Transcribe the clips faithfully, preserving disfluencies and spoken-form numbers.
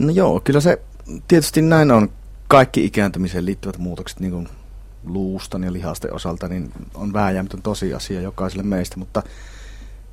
No joo, kyllä se tietysti näin on. Kaikki ikääntymiseen liittyvät muutokset niin kuin luustan ja lihasten osalta niin on vääjäämätön tosiasia jokaiselle meistä, mutta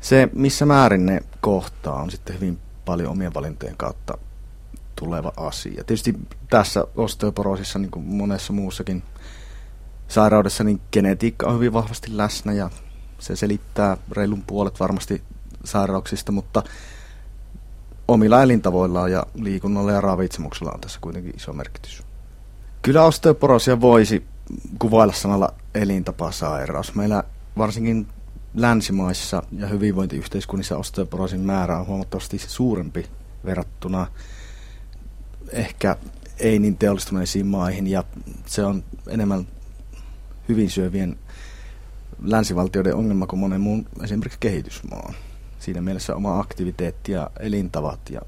se missä määrin ne kohtaa on sitten hyvin paljon omien valintojen kautta tuleva asia. Tietysti tässä osteoporoosissa niin kuin monessa muussakin sairaudessa niin genetiikka on hyvin vahvasti läsnä ja se selittää reilun puolet varmasti sairauksista, mutta omilla elintavoillaan ja liikunnalla ja ravitsemuksella on tässä kuitenkin iso merkitys. Kyllä osteoporoosia voisi kuvailla sanalla elintapasairaus. Meillä varsinkin länsimaissa ja hyvinvointiyhteiskunnissa osteoporoosin määrä on huomattavasti suurempi verrattuna ehkä ei niin teollistuneisiin maihin, ja se on enemmän hyvin syövien länsivaltioiden ongelma kuin monen muun esimerkiksi kehitysmaan. Siinä mielessä oma aktiviteetti ja elintavat ja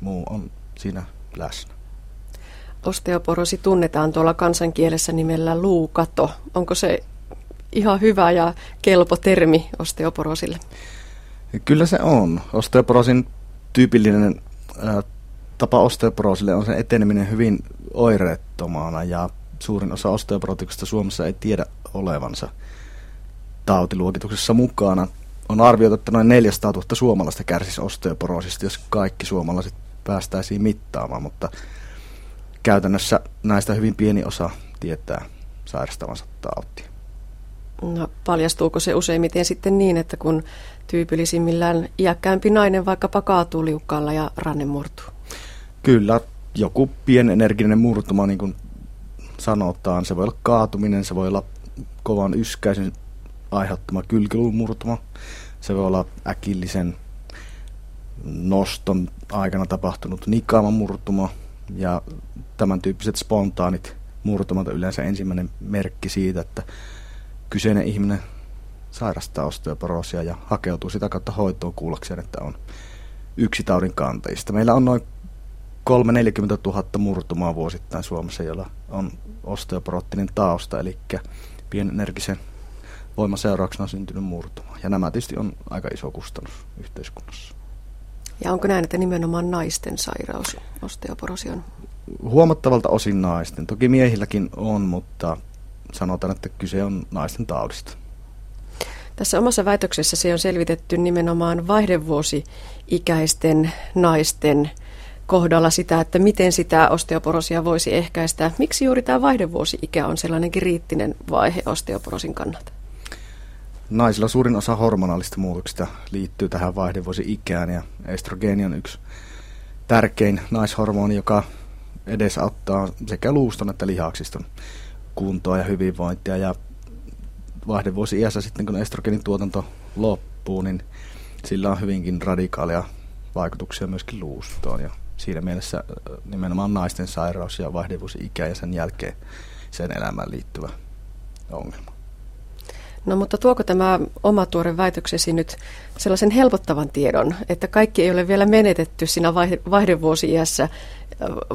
muu on siinä läsnä. Osteoporoosi tunnetaan tuolla kansankielessä nimellä luukato. Onko se ihan hyvä ja kelpo termi osteoporoosille? Kyllä se on. Osteoporoosin tyypillinen äh, tapa osteoporoosille on sen eteneminen hyvin oireettomana, ja suurin osa osteoporootikista Suomessa ei tiedä olevansa tautiluokituksessa mukana. On arvioitu, että noin neljäsataatuhatta suomalaista kärsisi osteoporoosista, jos kaikki suomalaiset päästäisiin mittaamaan, mutta käytännössä näistä hyvin pieni osa tietää sairastavansa tautia. No, paljastuuko se useimmiten sitten niin, että kun tyypillisimmillään iäkkäämpi nainen vaikkapa kaatuu liukkaalla ja ranne murtuu? Kyllä, joku pienenerginen murtuma, niin kuin sanotaan. Se voi olla kaatuminen, se voi olla kovan yskäisen aiheuttama kylkiluun murtuma, se voi olla äkillisen noston aikana tapahtunut nikaama murtuma, ja tämän tyyppiset spontaanit murtumat on yleensä ensimmäinen merkki siitä, että kyseinen ihminen sairastaa osteoporoosia ja hakeutuu sitä kautta hoitoon kuullakseen, että on yksi taudin kantajista. Meillä on noin kolmesataaneljäkymmentätuhatta murtumaa vuosittain Suomessa, jolla on osteoporoottinen tausta, eli pienenergisen voiman seurauksena on syntynyt murtuma. Ja nämä tietysti on aika iso kustannus yhteiskunnassa. Ja onko näin, että nimenomaan naisten sairaus osteoporoosi on? Huomattavalta osin naisten. Toki miehilläkin on, mutta sanotaan, että kyse on naisten taudista. Tässä omassa väitöksessä se on selvitetty nimenomaan vaihdevuosi-ikäisten naisten kohdalla sitä, että miten sitä osteoporoosia voisi ehkäistä. Miksi juuri tämä vaihdevuosi-ikä on sellainen kriittinen vaihe osteoporoosin kannalta? Naisilla suurin osa hormonaalista muutoksista liittyy tähän vaihdevuosi-ikään, ja estrogeeni on yksi tärkein naishormoni, joka edesauttaa sekä luuston että lihaksiston kuntoa ja hyvinvointia. Ja vaihdevuosi-iässä sitten, kun estrogeenin tuotanto loppuu, niin sillä on hyvinkin radikaaleja vaikutuksia myöskin luustoon. Ja siinä mielessä nimenomaan naisten sairaus ja vaihdevuosi-ikä ja sen jälkeen sen elämään liittyvä ongelma. No mutta tuoko tämä oma tuore väitöksesi nyt sellaisen helpottavan tiedon, että kaikki ei ole vielä menetetty siinä vaihdevuosi-iässä,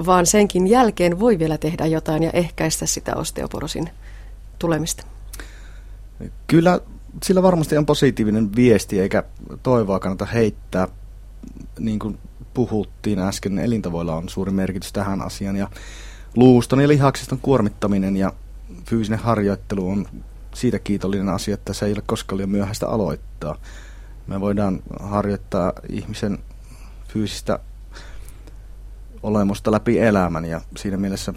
vaan senkin jälkeen voi vielä tehdä jotain ja ehkäistä sitä osteoporoosin tulemista? Kyllä sillä varmasti on positiivinen viesti, eikä toivoa kannata heittää. Niin kuin puhuttiin äsken, elintavoilla on suuri merkitys tähän asiaan, ja luuston ja lihaksiston kuormittaminen ja fyysinen harjoittelu on siitä kiitollinen asia, että se ei ole koskaan liian myöhäistä aloittaa. Me voidaan harjoittaa ihmisen fyysistä olemusta läpi elämän, ja siinä mielessä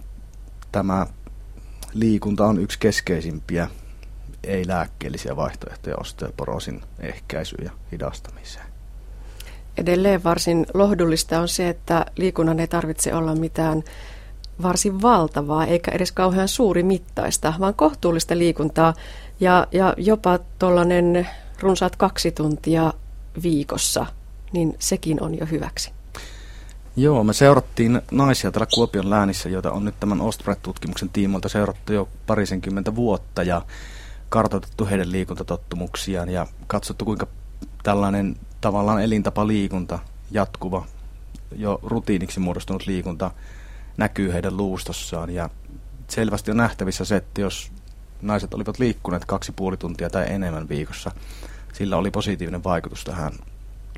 tämä liikunta on yksi keskeisimpiä ei-lääkkeellisiä vaihtoehtoja osteoporoosin ehkäisyyn ja hidastamiseen. Edelleen varsin lohdullista on se, että liikunnan ei tarvitse olla mitään varsin valtavaa, eikä edes kauhean suuri mittaista, vaan kohtuullista liikuntaa ja, ja jopa tuollainen runsaat kaksi tuntia viikossa, niin sekin on jo hyväksi. Joo, me seurattiin naisia täällä Kuopion läänissä, joita on nyt tämän Osträt-tutkimuksen tiimoilta seurattu jo parisenkymmentä vuotta ja kartoitettu heidän liikuntatottumuksiaan ja katsottu, kuinka tällainen tavallaan elintapaliikunta, jatkuva, jo rutiiniksi muodostunut liikunta näkyy heidän luustossaan, ja selvästi on nähtävissä se, että jos naiset olivat liikkuneet kaksi puoli tuntia tai enemmän viikossa, sillä oli positiivinen vaikutus tähän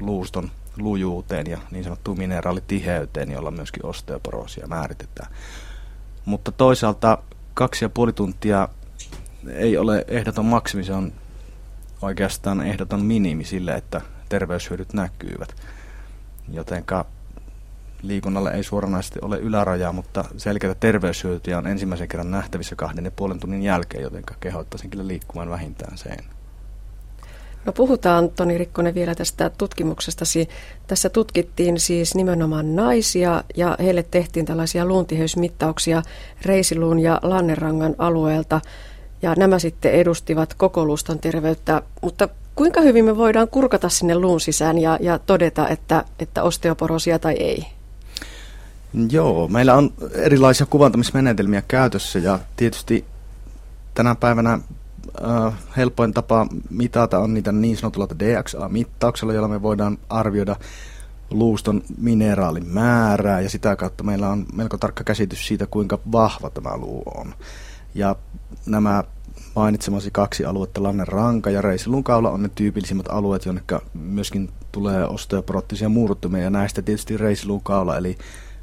luuston lujuuteen ja niin sanottuun mineraalitiheyteen, jolla myöskin osteoporoosia määritetään. Mutta toisaalta kaksi ja puoli tuntia ei ole ehdoton maksimi, se on oikeastaan ehdoton minimi sille, että terveyshyödyt näkyvät. Jotenka liikunnalle ei suoranaisesti ole ylärajaa, mutta selkeitä terveyshyötyjä on ensimmäisen kerran nähtävissä kahden ja puolen tunnin jälkeen, jotenka kehoittaisin kyllä liikkumaan vähintään sen. No puhutaan, Toni Rikkonen, vielä tästä tutkimuksestasi. Tässä tutkittiin siis nimenomaan naisia ja heille tehtiin tällaisia luuntiheysmittauksia reisiluun ja lannerangan alueelta. Ja nämä sitten edustivat koko luuston terveyttä, mutta kuinka hyvin me voidaan kurkata sinne luun sisään ja, ja todeta, että, että osteoporoosia tai ei? Joo, meillä on erilaisia kuvantamismenetelmiä käytössä ja tietysti tänä päivänä äh, helpoin tapa mitata on niitä niin sanotulla D X A-mittauksella, jolla me voidaan arvioida luuston mineraalin määrää ja sitä kautta meillä on melko tarkka käsitys siitä, kuinka vahva tämä luu on. Ja nämä mainitsemasi kaksi aluetta, lanneranka ja reisiluun kaula, on ne tyypillisimmät alueet, jonne myöskin tulee osteoporoottisia murtumia. Ja näistä tietysti reisiluun kaula, eli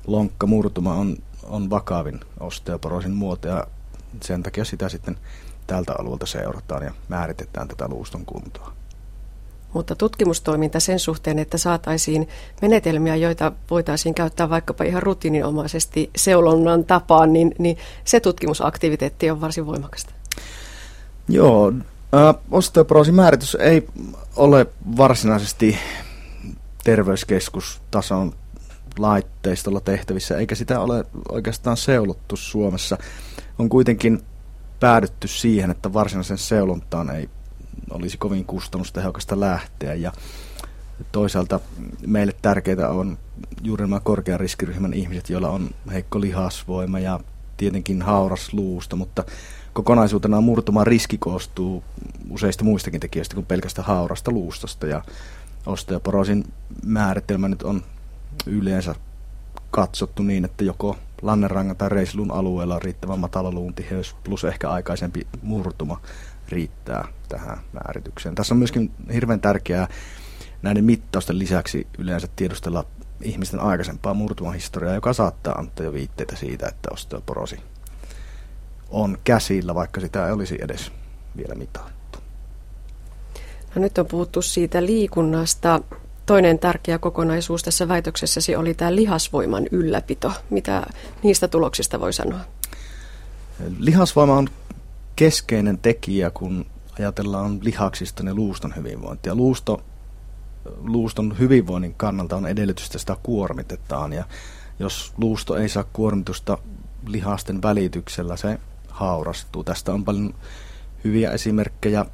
lonkkamurtuma, on, on vakavin osteoporoosin muoto. Ja sen takia sitä sitten tältä alueelta seurataan ja määritetään tätä luuston kuntoa. Mutta tutkimustoiminta sen suhteen, että saataisiin menetelmiä, joita voitaisiin käyttää vaikkapa ihan rutiininomaisesti seulonnan tapaan, niin, niin se tutkimusaktiviteetti on varsin voimakasta. Joo, äh, osteoporoosimääritys ei ole varsinaisesti terveyskeskustason laitteistolla tehtävissä, eikä sitä ole oikeastaan seulottu Suomessa. On kuitenkin päädytty siihen, että varsinaisen seulontaan ei olisi kovin kustannustehokasta lähteä ja toisaalta meille tärkeitä on juuri nämä korkean riskiryhmän ihmiset, joilla on heikko lihasvoima ja tietenkin hauras luusto, mutta kokonaisuutena murtuman riski koostuu useista muistakin tekijöistä kuin pelkästä haurasta luustosta ja osteoporoosin määritelmä nyt on yleensä katsottu niin, että joko lannerangan tai reisiluun alueella on riittävän matala luuntiheys plus ehkä aikaisempi murtuma riittää tähän määritykseen. Tässä on myöskin hirveän tärkeää näiden mittausten lisäksi yleensä tiedustella ihmisten aikaisempaa murtumahistoriaa, joka saattaa antaa jo viitteitä siitä, että osteoporoosi on käsillä, vaikka sitä ei olisi edes vielä mitattu. No nyt on puhuttu siitä liikunnasta. Toinen tärkeä kokonaisuus tässä väitöksessäsi oli tämä lihasvoiman ylläpito. Mitä niistä tuloksista voi sanoa? Lihasvoima on keskeinen tekijä, kun ajatellaan lihaksiston ja luuston hyvinvointia. Luusto, luuston hyvinvoinnin kannalta on edellytystä, sitä kuormitetaan. Ja jos luusto ei saa kuormitusta lihasten välityksellä, se haurastuu. Tästä on paljon hyviä esimerkkejä,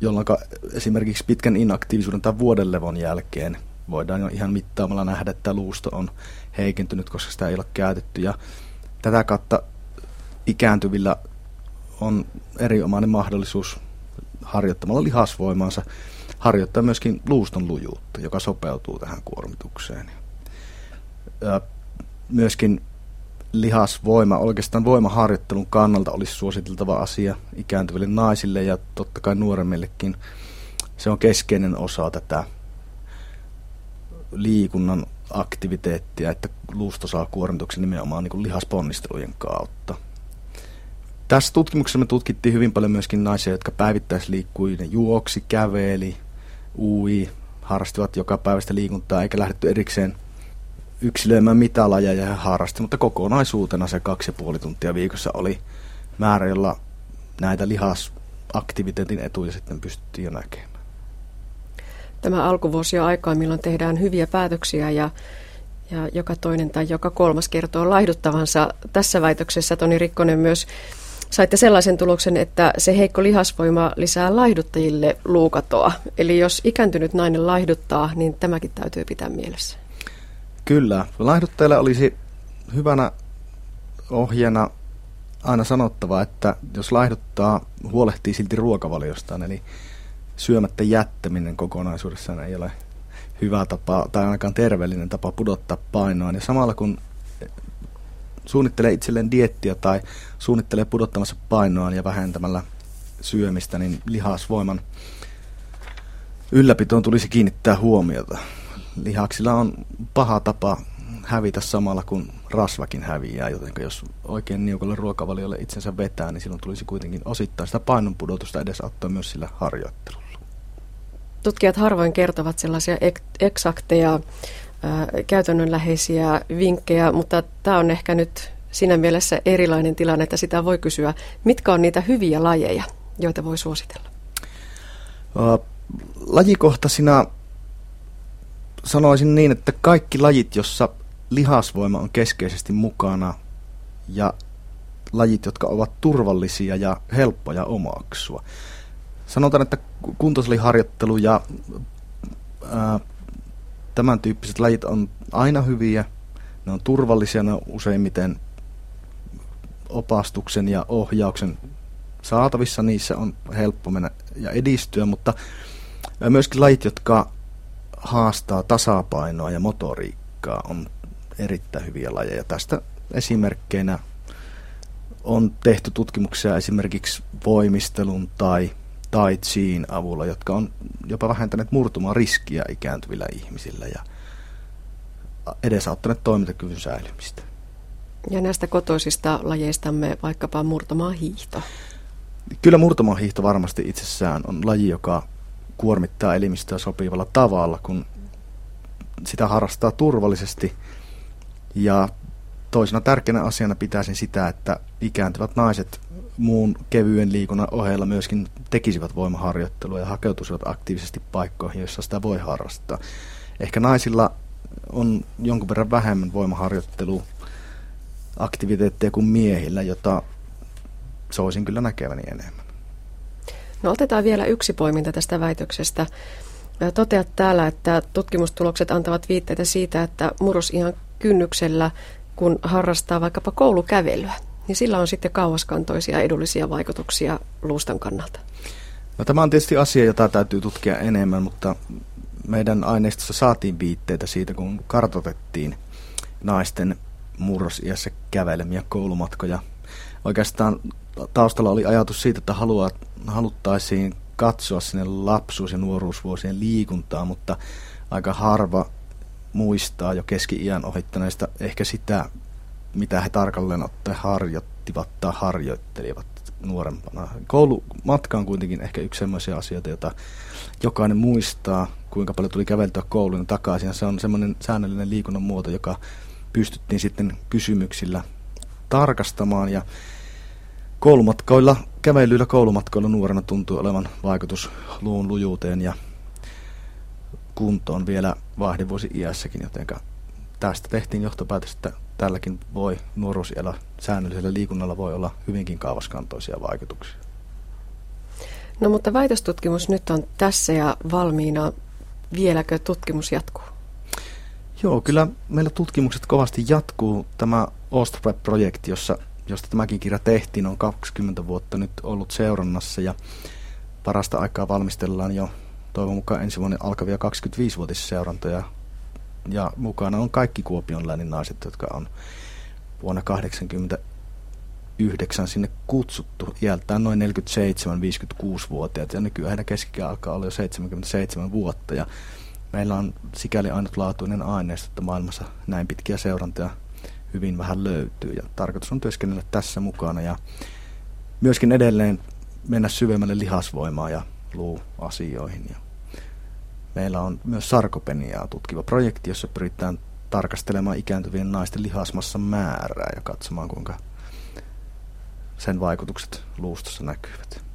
jolloin esimerkiksi pitkän inaktiivisuuden tai vuodenlevon jälkeen voidaan jo ihan mittaamalla nähdä, että luusto on heikentynyt, koska sitä ei ole käytetty. Ja tätä kautta ikääntyvillä on erinomainen mahdollisuus harjoittamalla lihasvoimaansa harjoittaa myöskin luuston lujuutta, joka sopeutuu tähän kuormitukseen. Myöskin lihasvoima oikeastaan voimaharjoittelun kannalta olisi suositeltava asia ikääntyville naisille ja totta kai nuoremmillekin. Se on keskeinen osa tätä liikunnan aktiviteettia, että luusto saa kuormituksen nimenomaan niin kuin lihasponnistelujen kautta. Tässä tutkimuksessa me tutkittiin hyvin paljon myöskin naisia, jotka päivittäisliikkui, ne juoksi, käveli, ui, harrastivat joka päivästä liikuntaa, eikä lähdetty erikseen yksilöimään mitä lajeja he harrastivat, mutta kokonaisuutena se kaksi ja puoli tuntia viikossa oli määrä, jolla näitä lihasaktiviteetin etuja sitten pystyttiin jo näkemään. Tämä alkuvuosi on aikaa, milloin tehdään hyviä päätöksiä ja Ja joka toinen tai joka kolmas kertoo laihduttavansa. Tässä väitöksessä, Toni Rikkonen, myös saitte sellaisen tuloksen, että se heikko lihasvoima lisää laihduttajille luukatoa. Eli jos ikääntynyt nainen laihduttaa, niin tämäkin täytyy pitää mielessä. Kyllä. Laihduttajille olisi hyvänä ohjeena aina sanottava, että jos laihduttaa, huolehtii silti ruokavaliostaan. Eli syömättä jättäminen kokonaisuudessaan ei ole hyvä tapa tai ainakaan terveellinen tapa pudottaa painoa. Ja samalla kun suunnittelee itselleen dieettiä tai suunnittelee pudottamassa painoa ja vähentämällä syömistä, niin lihasvoiman ylläpitoon tulisi kiinnittää huomiota. lihaksilla on paha tapa hävitä samalla, kun rasvakin häviää, joten jos oikein niukalle ruokavaliolle itsensä vetää, niin silloin tulisi kuitenkin osittain sitä painonpudotusta edesauttaa myös sillä harjoittelulla. Tutkijat harvoin kertovat sellaisia ek- eksakteja, äh, käytännönläheisiä vinkkejä, mutta tämä on ehkä nyt siinä mielessä erilainen tilanne, että sitä voi kysyä, mitkä on niitä hyviä lajeja, joita voi suositella? Äh, lajikohtaisina sanoisin niin, että kaikki lajit, jossa lihasvoima on keskeisesti mukana ja lajit, jotka ovat turvallisia ja helppoja omaksua. Sanotaan, että kuntosaliharjoittelu ja ää, tämän tyyppiset lajit on aina hyviä, ne on turvallisia, ne on useimmiten opastuksen ja ohjauksen saatavissa, niissä on helppo mennä ja edistyä, mutta myöskin lajit, jotka haastaa tasapainoa ja motoriikkaa, on erittäin hyviä lajeja. Tästä esimerkkeinä on tehty tutkimuksia esimerkiksi voimistelun tai tai chiin avulla, jotka on jopa vähentäneet murtuman riskiä ikääntyvillä ihmisillä ja edesauttaneet toimintakyvyn säilymistä. Ja näistä kotoisista lajeistamme vaikkapa murtumaan hiihto. Kyllä murtumaan hiihto varmasti itsessään on laji, joka kuormittaa elimistöä sopivalla tavalla, kun sitä harrastaa turvallisesti. Ja toisena tärkeänä asiana pitäisin sitä, että ikääntyvät naiset muun kevyen liikunnan ohella myöskin tekisivät voimaharjoittelua ja hakeutuisivat aktiivisesti paikkoihin, joissa sitä voi harrastaa. Ehkä naisilla on jonkun verran vähemmän voimaharjoitteluaktiviteetteja kuin miehillä, jota soisin kyllä näkeväni enemmän. No otetaan vielä yksi poiminta tästä väitöksestä. Toteat täällä, että tutkimustulokset antavat viitteitä siitä, että murrosiän kynnyksellä, kun harrastaa vaikkapa koulukävelyä, niin sillä on sitten kauaskantoisia edullisia vaikutuksia luuston kannalta. No, tämä on tietysti asia, jota täytyy tutkia enemmän, mutta meidän aineistossa saatiin viitteitä siitä, kun kartoitettiin naisten murrosiässä kävelemiä koulumatkoja. Oikeastaan taustalla oli ajatus siitä, että haluaa, haluttaisiin katsoa sinne lapsuus- ja nuoruusvuosien liikuntaa, mutta aika harva muistaa jo keski-iän ohittaneista ehkä sitä, mitä he tarkalleen ottaen harjoittivat tai harjoittelivat nuorempana. Koulumatka on kuitenkin ehkä yksi sellaisia asioita, jota jokainen muistaa, kuinka paljon tuli käveltyä kouluun takaisin. Se on semmoinen säännöllinen liikunnan muoto, joka pystyttiin sitten kysymyksillä tarkastamaan, ja koulumatkoilla, kävelyillä koulumatkoilla nuorena tuntuu olevan vaikutus luun lujuuteen ja kuntoon vielä vaihdevuosi iässäkin, joten tästä tehtiin johtopäätös, että tälläkin voi nuoruusiällä säännöllisellä liikunnalla voi olla hyvinkin kaavaskantoisia vaikutuksia. No mutta väitöstutkimus nyt on tässä ja valmiina. Vieläkö tutkimus jatkuu? Joo, kyllä meillä tutkimukset kovasti jatkuu. Tämä OSTREP-projekti, jossa josta tämäkin kirja tehtiin, on kaksikymmentä vuotta nyt ollut seurannassa ja parasta aikaa valmistellaan jo toivon mukaan ensi vuonna alkavia kaksikymmentäviisi-vuotisseurantoja. Ja mukana on kaikki Kuopion läänin naiset, jotka on vuonna tuhatyhdeksänsataakahdeksankymmentäyhdeksän sinne kutsuttu. Iältään noin neljäkymmentäseitsemän viisikymmentäkuusi-vuotiaat ja nykyään heidän keskiikkä alkaa olla jo seitsemänkymmentäseitsemän vuotta. Ja meillä on sikäli ainutlaatuinen aineisto, että maailmassa näin pitkiä seurantoja hyvin vähän löytyy, ja tarkoitus on työskennellä tässä mukana ja myöskin edelleen mennä syvemmälle lihasvoimaan ja luuasioihin. Ja meillä on myös sarkopeniaa tutkiva projekti, jossa pyritään tarkastelemaan ikääntyvien naisten lihasmassan määrää ja katsomaan, kuinka sen vaikutukset luustossa näkyvät.